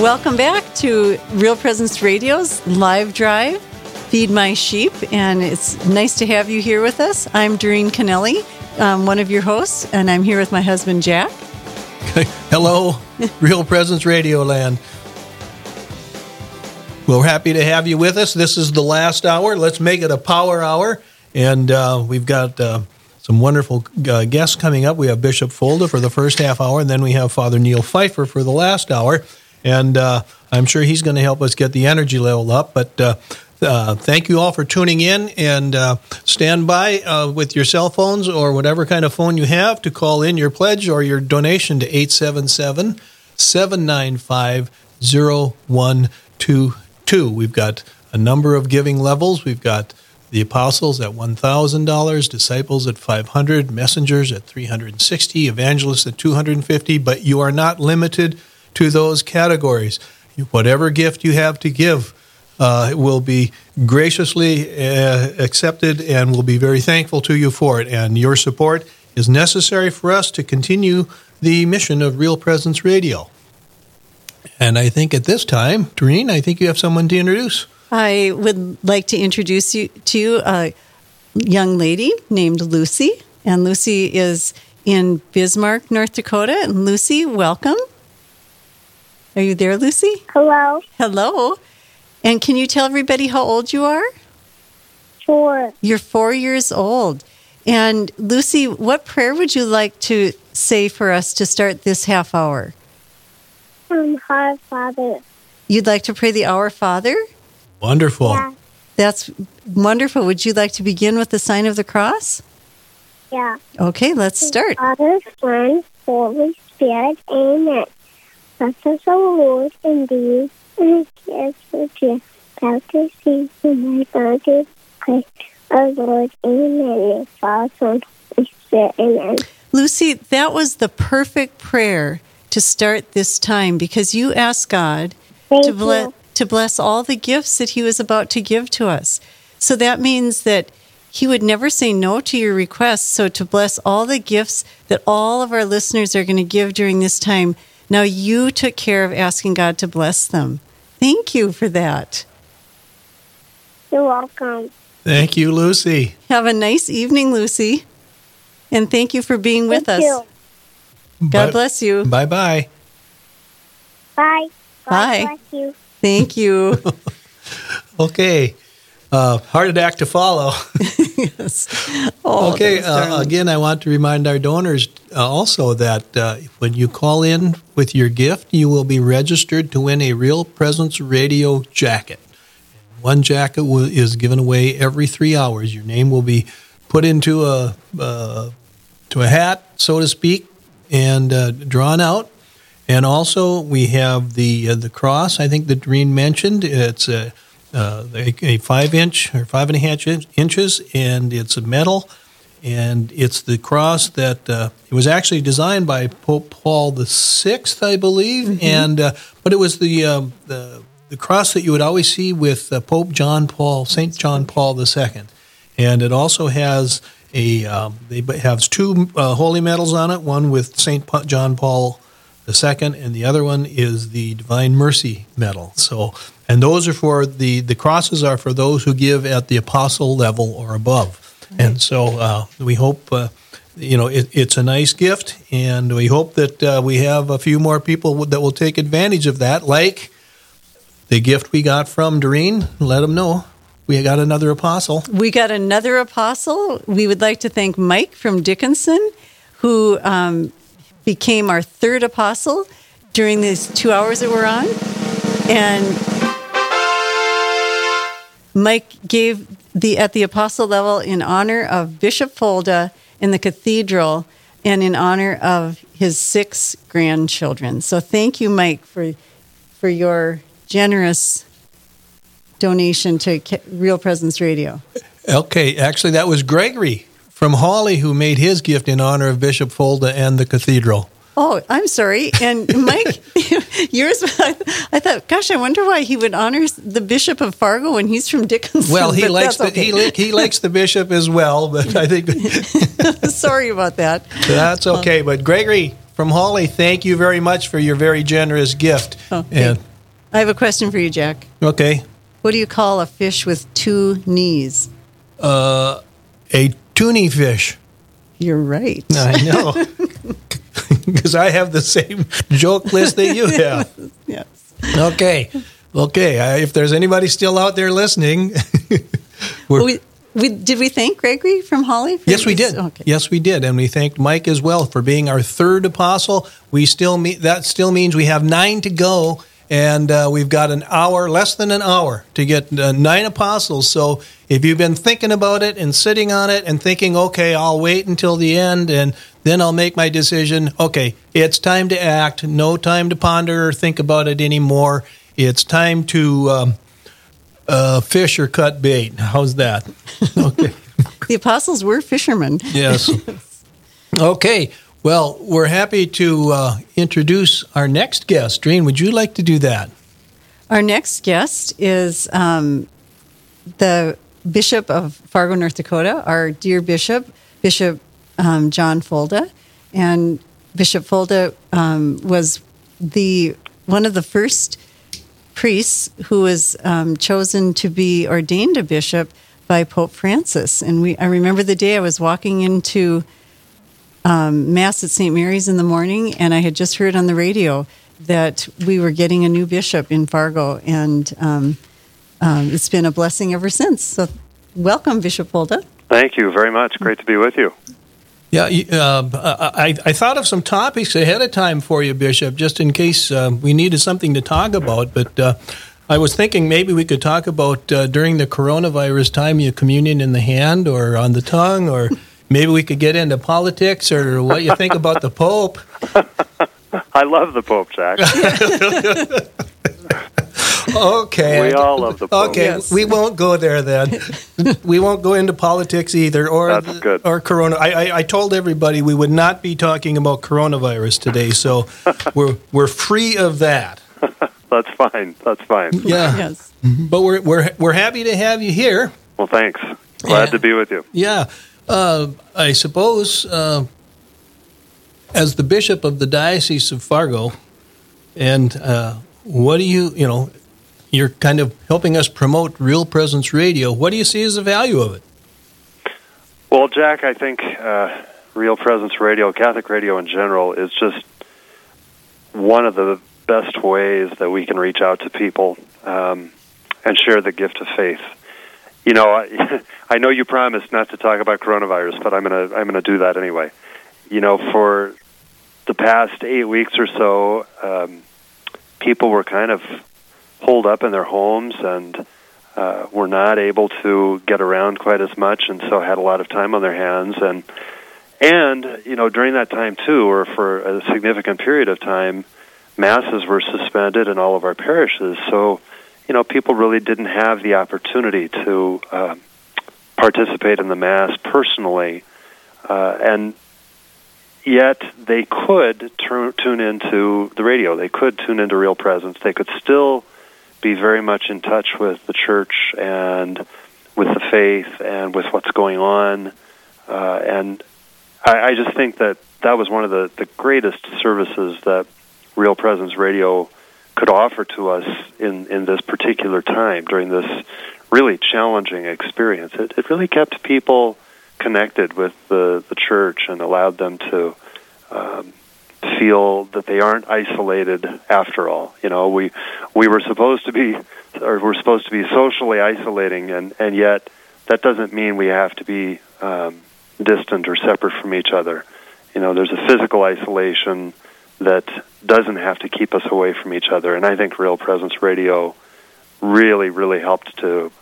Welcome back to Real Presence Radio's live drive, Feed My Sheep, and it's nice to have you here with us. I'm Doreen Connelly, one of your hosts, and I'm here with my husband, Jack. Hello, Real Presence Radio Land. Well, we're happy to have you with us. This is the last hour. Let's make it a power hour, and we've got some wonderful guests coming up. We have Bishop Folda for the first half hour, and then we have Father Neil Pfeiffer for the last hour. And I'm sure he's going to help us get the energy level up. But thank you all for tuning in, and stand by with your cell phones or whatever kind of phone you have to call in your pledge or your donation to 877-795-0122. We've got a number of giving levels. We've got the apostles at $1,000, disciples at $500, messengers at $360, evangelists at $250. But you are not limited to those categories. Whatever gift you have to give will be graciously accepted, and we'll be very thankful to you for it. And your support is necessary for us to continue the mission of Real Presence Radio. And I think at this time, Doreen, I think you have someone to introduce. I would like to introduce you to a young lady named Lucy. And Lucy is in Bismarck, North Dakota. And Lucy, welcome. Are you there, Lucy? Hello. Hello. And can you tell everybody how old you are? 4. You're 4 years old. And Lucy, what prayer would you like to say for us to start this half hour? Our Father. You'd like to pray the Our Father? Wonderful. Yeah. That's wonderful. Would you like to begin with the sign of the cross? Yeah. Okay, let's start. Father, Son, Holy Spirit, amen. Bless us, O Lord, indeed, and yes, for dear, thou to see, and my Father, Christ, our Lord, amen, and Father, Son, Holy Spirit, amen. Lucy, that was the perfect prayer to start this time, because you asked God to bless all the gifts that he was about to give to us. So that means that he would never say no to your request, so to bless all the gifts that all of our listeners are going to give during this time. Now, you took care of asking God to bless them. Thank you for that. You're welcome. Thank you, Lucy. Have a nice evening, Lucy. And thank you for being with us. God bless you. Bye-bye. Bye. God bless you. Thank you. Okay. Hard act to follow. Yes. Oh, okay. Again, I want to remind our donors also that when you call in with your gift, you will be registered to win a Real Presence Radio jacket. One jacket is given away every 3 hours. Your name will be put into to a hat, so to speak, and drawn out. And also, we have the cross. I think that Doreen mentioned it's a 5-inch or 5.5 inches, and it's a metal, and it's the cross that it was actually designed by Pope Paul VI, I believe, mm-hmm. and but it was the cross that you would always see with Pope John Paul, St. John Paul II, and it also has they have two holy medals on it, one with St. John Paul II, and the other one is the Divine Mercy medal. So. And those are for the crosses are for those who give at the apostle level or above. Right. And so we hope, it's a nice gift. And we hope that we have a few more people that will take advantage of that, like the gift we got from Doreen. Let them know. We got another apostle. We would like to thank Mike from Dickinson, who became our third apostle during these 2 hours that we're on. And Mike gave at the apostle level in honor of Bishop Folda in the cathedral and in honor of his 6 grandchildren. So thank you, Mike, for your generous donation to Real Presence Radio. Okay, actually, that was Gregory from Hawley who made his gift in honor of Bishop Folda and the cathedral. Oh, I'm sorry. And Mike, yours, I thought, gosh, I wonder why he would honor the Bishop of Fargo when he's from Dickinson. Well, he likes the bishop as well, but I think... Sorry about that. That's okay. But Gregory from Hawley, thank you very much for your very generous gift. Oh, and I have a question for you, Jack. Okay. What do you call a fish with two knees? A tunny fish. You're right. I know. Because I have the same joke list that you have. Yes. Okay. If there's anybody still out there listening. Did we thank Gregory from Holly? Yes, we did. Okay. Yes, we did. And we thanked Mike as well for being our third apostle. That still means we have 9 to go. And we've got less than an hour, to get 9 apostles. So if you've been thinking about it and sitting on it and thinking, okay, I'll wait until the end and then I'll make my decision. Okay, it's time to act. No time to ponder or think about it anymore. It's time to fish or cut bait. How's that? Okay. The apostles were fishermen. Yes. Okay. Well, we're happy to introduce our next guest. Dreen, would you like to do that? Our next guest is the Bishop of Fargo, North Dakota, our dear Bishop, Bishop John Folda. And Bishop Folda was one of the first priests who was chosen to be ordained a bishop by Pope Francis. And I remember the day I was walking into Mass at St. Mary's in the morning, and I had just heard on the radio that we were getting a new bishop in Fargo, and it's been a blessing ever since. So welcome, Bishop Folda. Thank you very much. Great to be with you. Yeah, I thought of some topics ahead of time for you, Bishop, just in case we needed something to talk about, but I was thinking maybe we could talk about during the coronavirus time, your communion in the hand or on the tongue, or maybe we could get into politics or what you think about the Pope. I love the Pope, Jack. Okay. We all love the Pope. Okay, yes. We won't go there then. We won't go into politics either or corona. I told everybody we would not be talking about coronavirus today, so we're free of that. That's fine. Yeah. Yes. But we're happy to have you here. Well, thanks. Glad to be with you. Yeah. I suppose, as the bishop of the Diocese of Fargo, and what do you're kind of helping us promote Real Presence Radio. What do you see as the value of it? Well, Jack, I think Real Presence Radio, Catholic radio in general, is just one of the best ways that we can reach out to people and share the gift of faith. You know, I know you promised not to talk about coronavirus, but I'm gonna do that anyway. You know, for the past 8 weeks or so, people were kind of holed up in their homes and were not able to get around quite as much, and so had a lot of time on their hands. And you know, during that time too, or for a significant period of time, masses were suspended in all of our parishes. So, you know, people really didn't have the opportunity to participate in the Mass personally, and yet they could tune into the radio. They could tune into Real Presence. They could still be very much in touch with the Church and with the faith and with what's going on, and I just think that was one of the greatest services that Real Presence Radio could offer to us in this particular time, during this really challenging experience. It really kept people connected with the Church and allowed them to feel that they aren't isolated after all. You know, we're supposed to be socially isolating, and yet that doesn't mean we have to be distant or separate from each other. You know, there's a physical isolation that doesn't have to keep us away from each other. And I think Real Presence Radio really, really helped to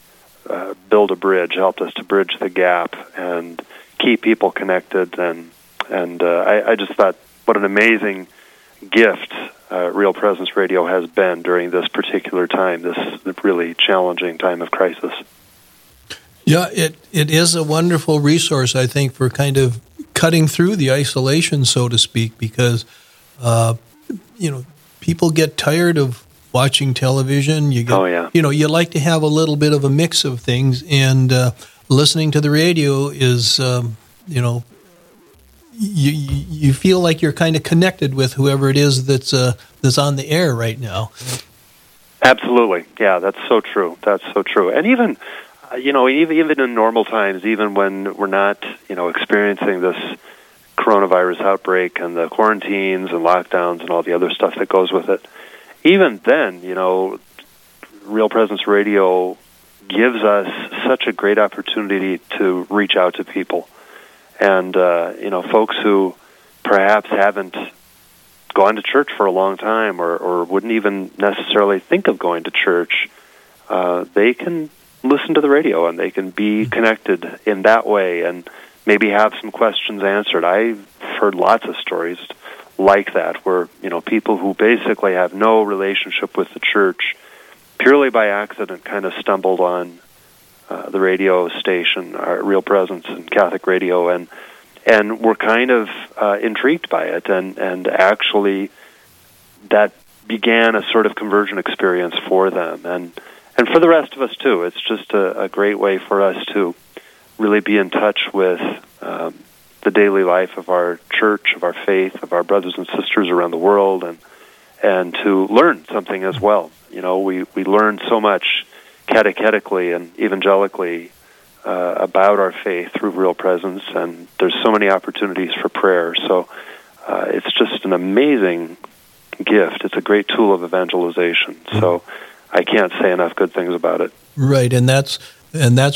build a bridge, helped us to bridge the gap and keep people connected. And I just thought what an amazing gift Real Presence Radio has been during this particular time, this really challenging time of crisis. Yeah, it is a wonderful resource, I think, for kind of cutting through the isolation, so to speak, because you know, people get tired of watching television. You know, you like to have a little bit of a mix of things, and listening to the radio is, you know, you feel like you're kind of connected with whoever it is that's on the air right now. Absolutely. Yeah, that's so true. That's so true. And even, you know, even in normal times, even when we're not, you know, experiencing this coronavirus outbreak and the quarantines and lockdowns and all the other stuff that goes with it, even then, you know, Real Presence Radio gives us such a great opportunity to reach out to people. And, you know, folks who perhaps haven't gone to church for a long time or wouldn't even necessarily think of going to church, they can listen to the radio and they can be connected in that way and maybe have some questions answered. I've heard lots of stories like that where, you know, people who basically have no relationship with the church purely by accident kind of stumbled on the radio station, our Real Presence and Catholic Radio, and were kind of intrigued by it, and actually that began a sort of conversion experience for them, and for the rest of us too. It's just a great way for us to really be in touch with the daily life of our church, of our faith, of our brothers and sisters around the world, and to learn something as well. You know, we learn so much catechetically and evangelically about our faith through Real Presence, and there's so many opportunities for prayer. So it's just an amazing gift. It's a great tool of evangelization. So I can't say enough good things about it. Right, and that's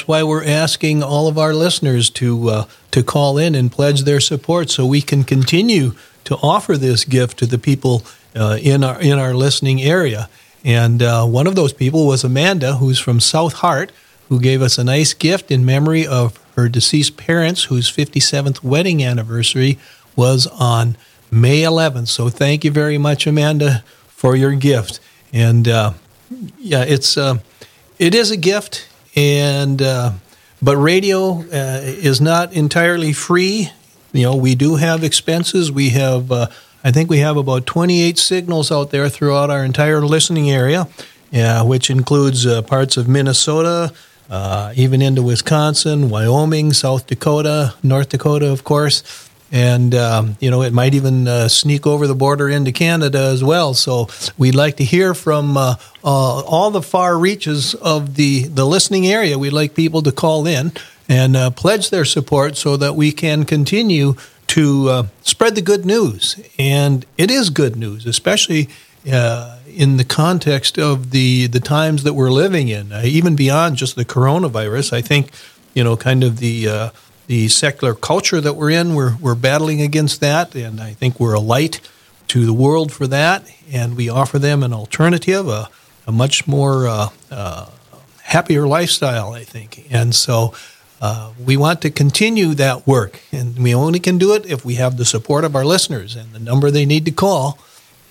why we're asking all of our listeners to call in and pledge their support so we can continue to offer this gift to the people in our listening area. And one of those people was Amanda, who's from South Hart, who gave us a nice gift in memory of her deceased parents, whose 57th wedding anniversary was on May 11th. So thank you very much, Amanda, for your gift. And yeah, it is a gift, but radio is not entirely free. You know, we do have expenses. We have. I think we have about 28 signals out there throughout our entire listening area, which includes parts of Minnesota, even into Wisconsin, Wyoming, South Dakota, North Dakota, of course. And, you know, it might even sneak over the border into Canada as well. So we'd like to hear from all the far reaches of the listening area. We'd like people to call in and pledge their support so that we can continue to spread the good news. And it is good news, especially in the context of the times that we're living in, even beyond just the coronavirus. I think, you know, kind of the secular culture that we're in, we're battling against that, and I think we're a light to the world for that, and we offer them an alternative, a much more happier lifestyle, I think. And so we want to continue that work, and we only can do it if we have the support of our listeners. And the number they need to call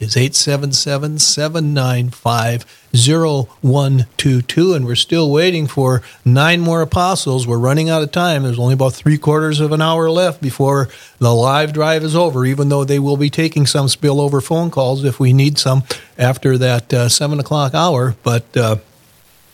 is 877-795-0122, and we're still waiting for 9 more apostles. We're running out of time. There's only about 3/4 of an hour left before the live drive is over, even though they will be taking some spillover phone calls if we need some after that 7 o'clock hour. But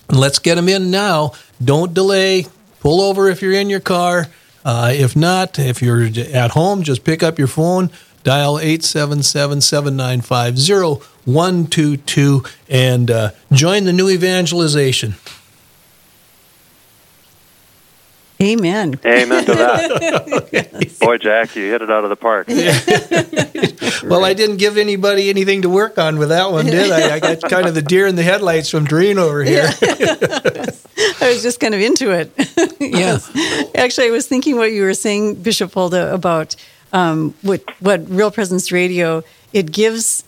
let's get them in now. Don't delay. Pull over if you're in your car. If not, if you're at home, just pick up your phone, dial 877-795-0122, and join the new evangelization. Amen. Amen to that. Okay. Boy, Jack, you hit it out of the park. Yeah. Well, I didn't give anybody anything to work on with that one, did I? I got kind of the deer in the headlights from Doreen over here. I was just kind of into it. Yes. Actually, I was thinking what you were saying, Bishop Folda, about what Real Presence Radio, it gives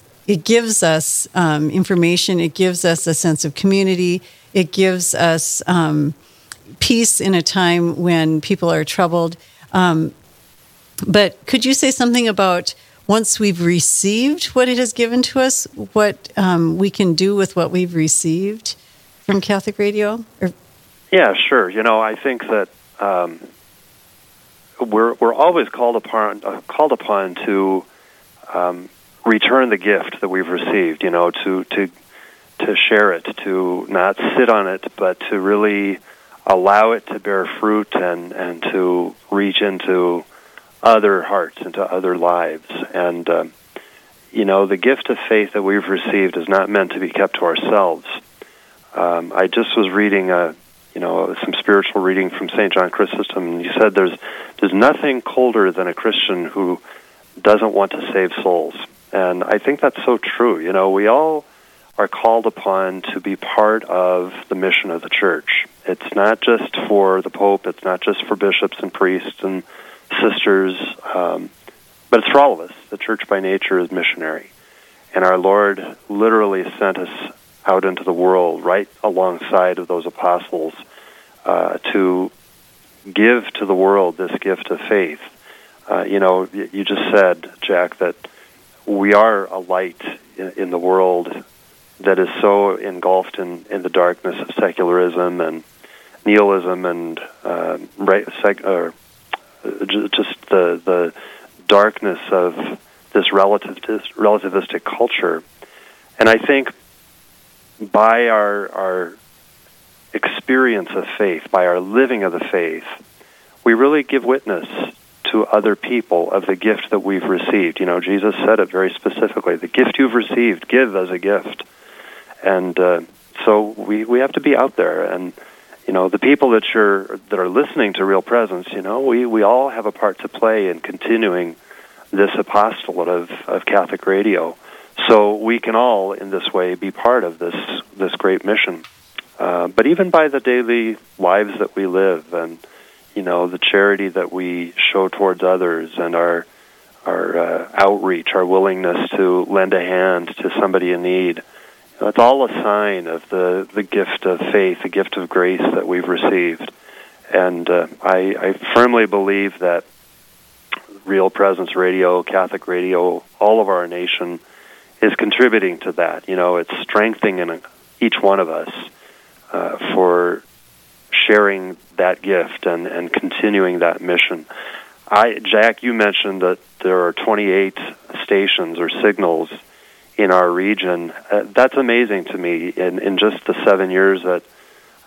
us information, it gives us a sense of community, it gives us peace in a time when people are troubled. But could you say something about, once we've received what it has given to us, what we can do with what we've received from Catholic Radio? Yeah, sure. You know, I think that we're always called upon to return the gift that we've received. You know, to share it, to not sit on it, but to really allow it to bear fruit and to reach into other hearts, into other lives. And you know, the gift of faith that we've received is not meant to be kept to ourselves. I just was reading some spiritual reading from St. John Chrysostom, and he said there's nothing colder than a Christian who doesn't want to save souls. And I think that's so true. You know, we all are called upon to be part of the mission of the church. It's not just for the Pope, it's not just for bishops and priests and sisters, but it's for all of us. The church by nature is missionary. And our Lord literally sent us out into the world right alongside of those apostles to give to the world this gift of faith. You just said, Jack, that we are a light in the world that is so engulfed in the darkness of secularism and nihilism and just the darkness of this relativistic culture. And I think by our experience of faith, by our living of the faith, we really give witness to other people of the gift that we've received. You know, Jesus said it very specifically, the gift you've received, give as a gift. And so we have to be out there. And, you know, the people that are listening to Real Presence, you know, we all have a part to play in continuing this apostolate of Catholic radio. So we can all, in this way, be part of this great mission. But even by the daily lives that we live, and you know, the charity that we show towards others, and our outreach, our willingness to lend a hand to somebody in need, that's all a sign of the gift of faith, the gift of grace that we've received. And I firmly believe that Real Presence Radio, Catholic Radio, all of our nation is contributing to that. You know, it's strengthening each one of us for sharing that gift and continuing that mission. Jack, you mentioned that there are 28 stations or signals in our region. That's amazing to me. In just the 7 years that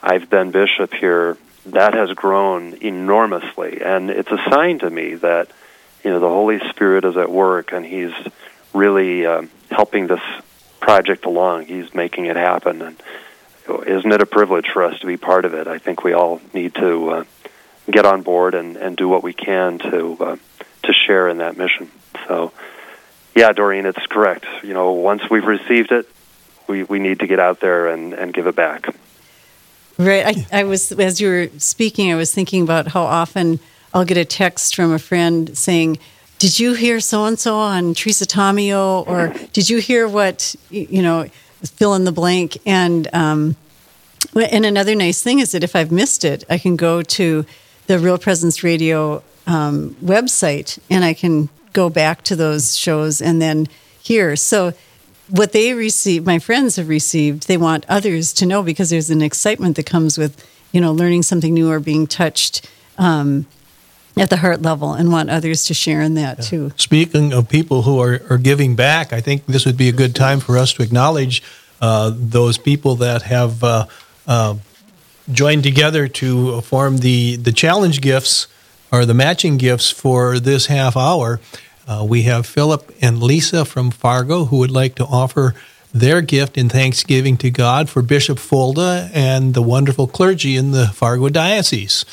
I've been bishop here, that has grown enormously. And it's a sign to me that, you know, the Holy Spirit is at work, and He's really helping this project along. He's making it happen, and isn't it a privilege for us to be part of it? I think we all need to get on board and do what we can to share in that mission. So, yeah, Doreen, it's correct. You know, once we've received it, we need to get out there and give it back. Right. I was, as you were speaking, I was thinking about how often I'll get a text from a friend saying, "Did you hear so-and-so on Teresa Tamio?" Or "Did you hear what, you know, fill in the blank?" And another nice thing is that if I've missed it, I can go to the Real Presence Radio website, and I can go back to those shows and then hear. So what they receive, my friends have received, they want others to know, because there's an excitement that comes with, you know, learning something new or being touched at the heart level, and want others to share in that too. Speaking of people who are giving back, I think this would be a good time for us to acknowledge those people that have joined together to form the challenge gifts, or the matching gifts for this half hour. We have Philip and Lisa from Fargo who would like to offer their gift in thanksgiving to God for Bishop Folda and the wonderful clergy in the Fargo Diocese.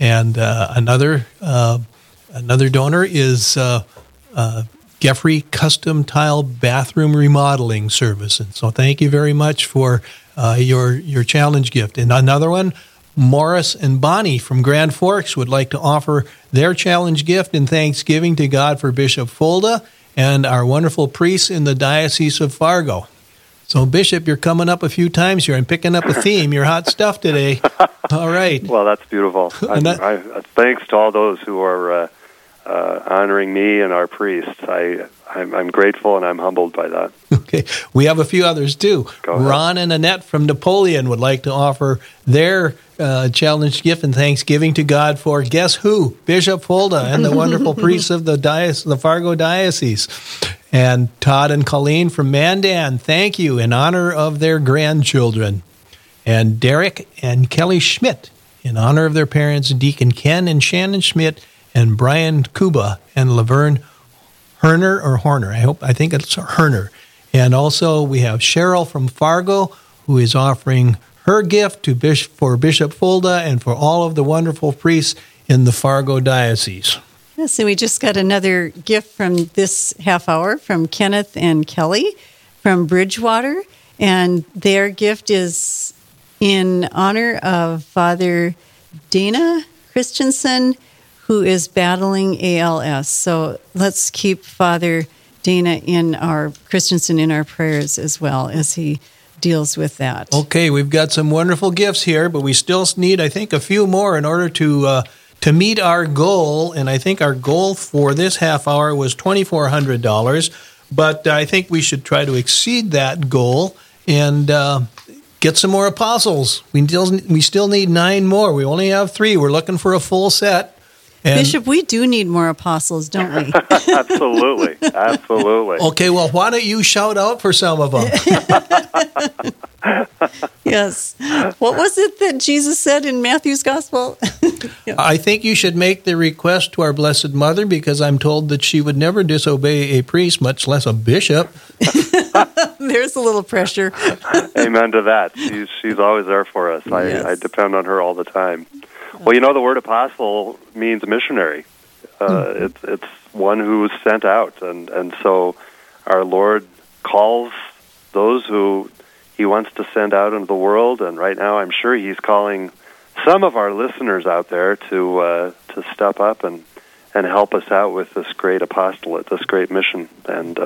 And another donor is Geoffrey Custom Tile Bathroom Remodeling Service. And so thank you very much for your challenge gift. And another one, Morris and Bonnie from Grand Forks would like to offer their challenge gift in thanksgiving to God for Bishop Folda and our wonderful priests in the Diocese of Fargo. So, Bishop, you're coming up a few times here. I'm picking up a theme. You're hot stuff today. All right. Well, that's beautiful. Thanks to all those who are honoring me and our priests. I'm grateful, and I'm humbled by that. Okay. We have a few others, too. Ron and Annette from Napoleon would like to offer their challenge gift and thanksgiving to God for, guess who? Bishop Folda and the wonderful priests of the Fargo Diocese. And Todd and Colleen from Mandan, thank you, in honor of their grandchildren. And Derek and Kelly Schmidt, in honor of their parents, Deacon Ken and Shannon Schmidt, and Brian Kuba and Laverne Herner or Horner. I think it's Herner. And also we have Cheryl from Fargo, who is offering her gift to for Bishop Folda and for all of the wonderful priests in the Fargo Diocese. Yeah, so we just got another gift from this half hour from Kenneth and Kelly from Bridgewater, and their gift is in honor of Father Dana Christensen, who is battling ALS. So let's keep Father Dana Christensen in our prayers as well as he deals with that. Okay, we've got some wonderful gifts here, but we still need, I think, a few more in order to meet our goal, and I think our goal for this half hour was $2,400, but I think we should try to exceed that goal and get some more apostles. We still need 9 more. We only have 3. We're looking for a full set. And Bishop, we do need more apostles, don't we? Absolutely. Okay, well, why don't you shout out for some of them? Yes. What was it that Jesus said in Matthew's Gospel? Yeah. I think you should make the request to our Blessed Mother, because I'm told that she would never disobey a priest, much less a bishop. There's a little pressure. Amen to that. She's always there for us. Yes. I depend on her all the time. Well, the word apostle means missionary. It's one who is sent out, and so our Lord calls those who he wants to send out into the world, and right now I'm sure he's calling some of our listeners out there to step up and help us out with this great apostolate, this great mission. And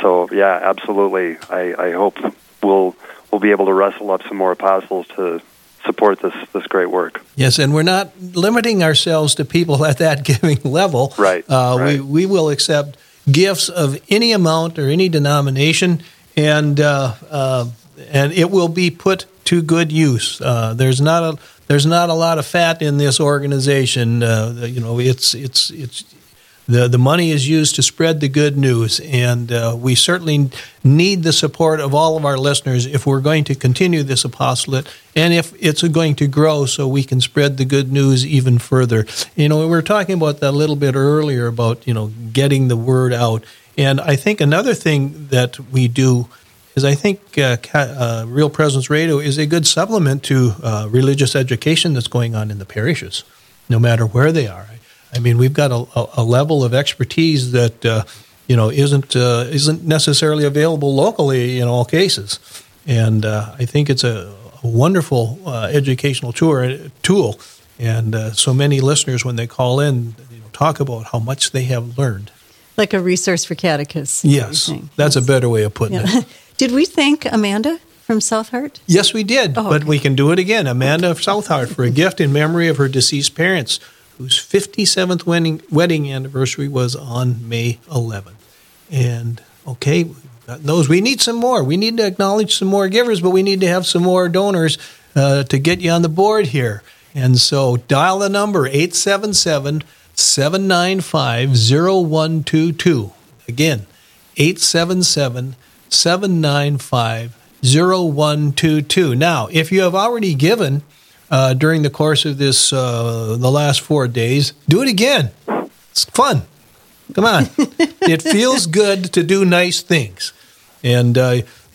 so, yeah, absolutely. I hope we'll be able to wrestle up some more apostles to support this great work. Yes, and we're not limiting ourselves to people at that giving level. Right. Right. We will accept gifts of any amount or any denomination, and it will be put to good use. There's not a lot of fat in this organization. It's the money is used to spread the good news, and we certainly need the support of all of our listeners if we're going to continue this apostolate, and if it's going to grow so we can spread the good news even further. We were talking about that a little bit earlier about, getting the word out. And I think another thing that we do is I think Real Presence Radio is a good supplement to religious education that's going on in the parishes, no matter where they are. We've got a level of expertise that isn't necessarily available locally in all cases, and I think it's a wonderful educational tool. And so many listeners, when they call in, talk about how much they have learned. Like a resource for catechists. Yes, that's a better way of putting it. Did we thank Amanda from Southheart? Yes, we did. Oh, okay. But we can do it again. Amanda of Southheart for a gift in memory of her deceased parents, whose 57th wedding anniversary was on May 11th. And, okay, we've got those. We need some more. We need to acknowledge some more givers, but we need to have some more donors to get you on the board here. And so dial the number, 877-795-0122. Again, 877-795-0122. Now, if you have already given during the course of this, the last 4 days, do it again. It's fun. Come on. It feels good to do nice things. And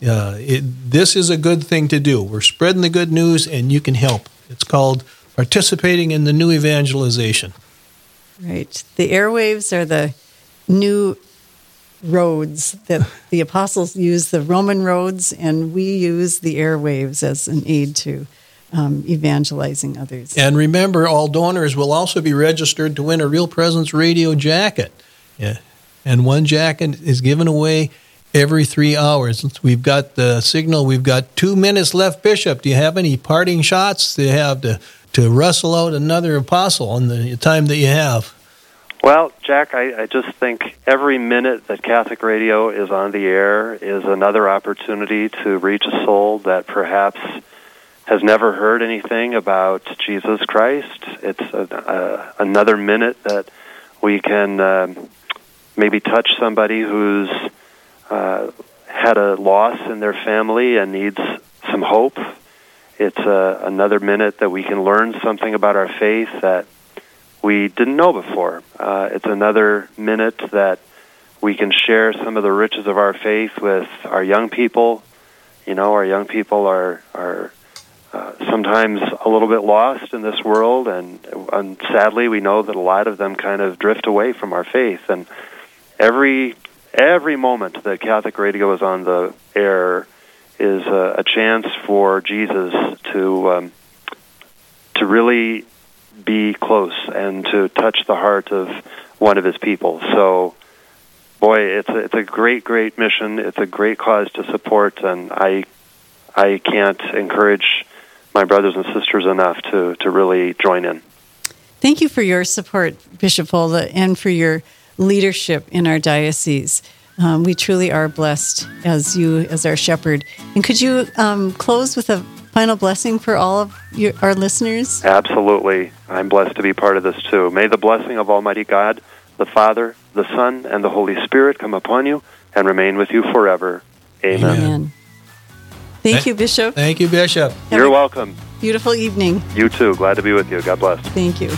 this is a good thing to do. We're spreading the good news, and you can help. It's called participating in the new evangelization. Right. The airwaves are the new roads that the apostles use, the Roman roads, and we use the airwaves as an aid to evangelizing others. And remember, all donors will also be registered to win a Real Presence Radio jacket. Yeah. And one jacket is given away every 3 hours. We've got the signal. We've got 2 minutes left. Bishop, do you have any parting shots to have to wrestle out another apostle in the time that you have? Well, Jack, I just think every minute that Catholic radio is on the air is another opportunity to reach a soul that perhaps has never heard anything about Jesus Christ. It's another minute that we can maybe touch somebody who's had a loss in their family and needs some hope. It's another minute that we can learn something about our faith that we didn't know before. It's another minute that we can share some of the riches of our faith with our young people. You know, our young people are sometimes a little bit lost in this world, and sadly we know that a lot of them kind of drift away from our faith. And every moment that Catholic Radio is on the air is a chance for Jesus to really be close and to touch the heart of one of his people. So, boy, it's a great, great mission. It's a great cause to support, and I can't encourage my brothers and sisters enough to really join in. Thank you for your support, Bishop Folda, and for your leadership in our diocese. We truly are blessed as our shepherd. And could you close with a final blessing for all of our listeners? Absolutely. I'm blessed to be part of this too. May the blessing of Almighty God, the Father, the Son, and the Holy Spirit come upon you and remain with you forever. Amen. Amen. Thank you, Bishop. Thank you, Bishop. You're welcome. Beautiful evening. You too. Glad to be with you. God bless. Thank you.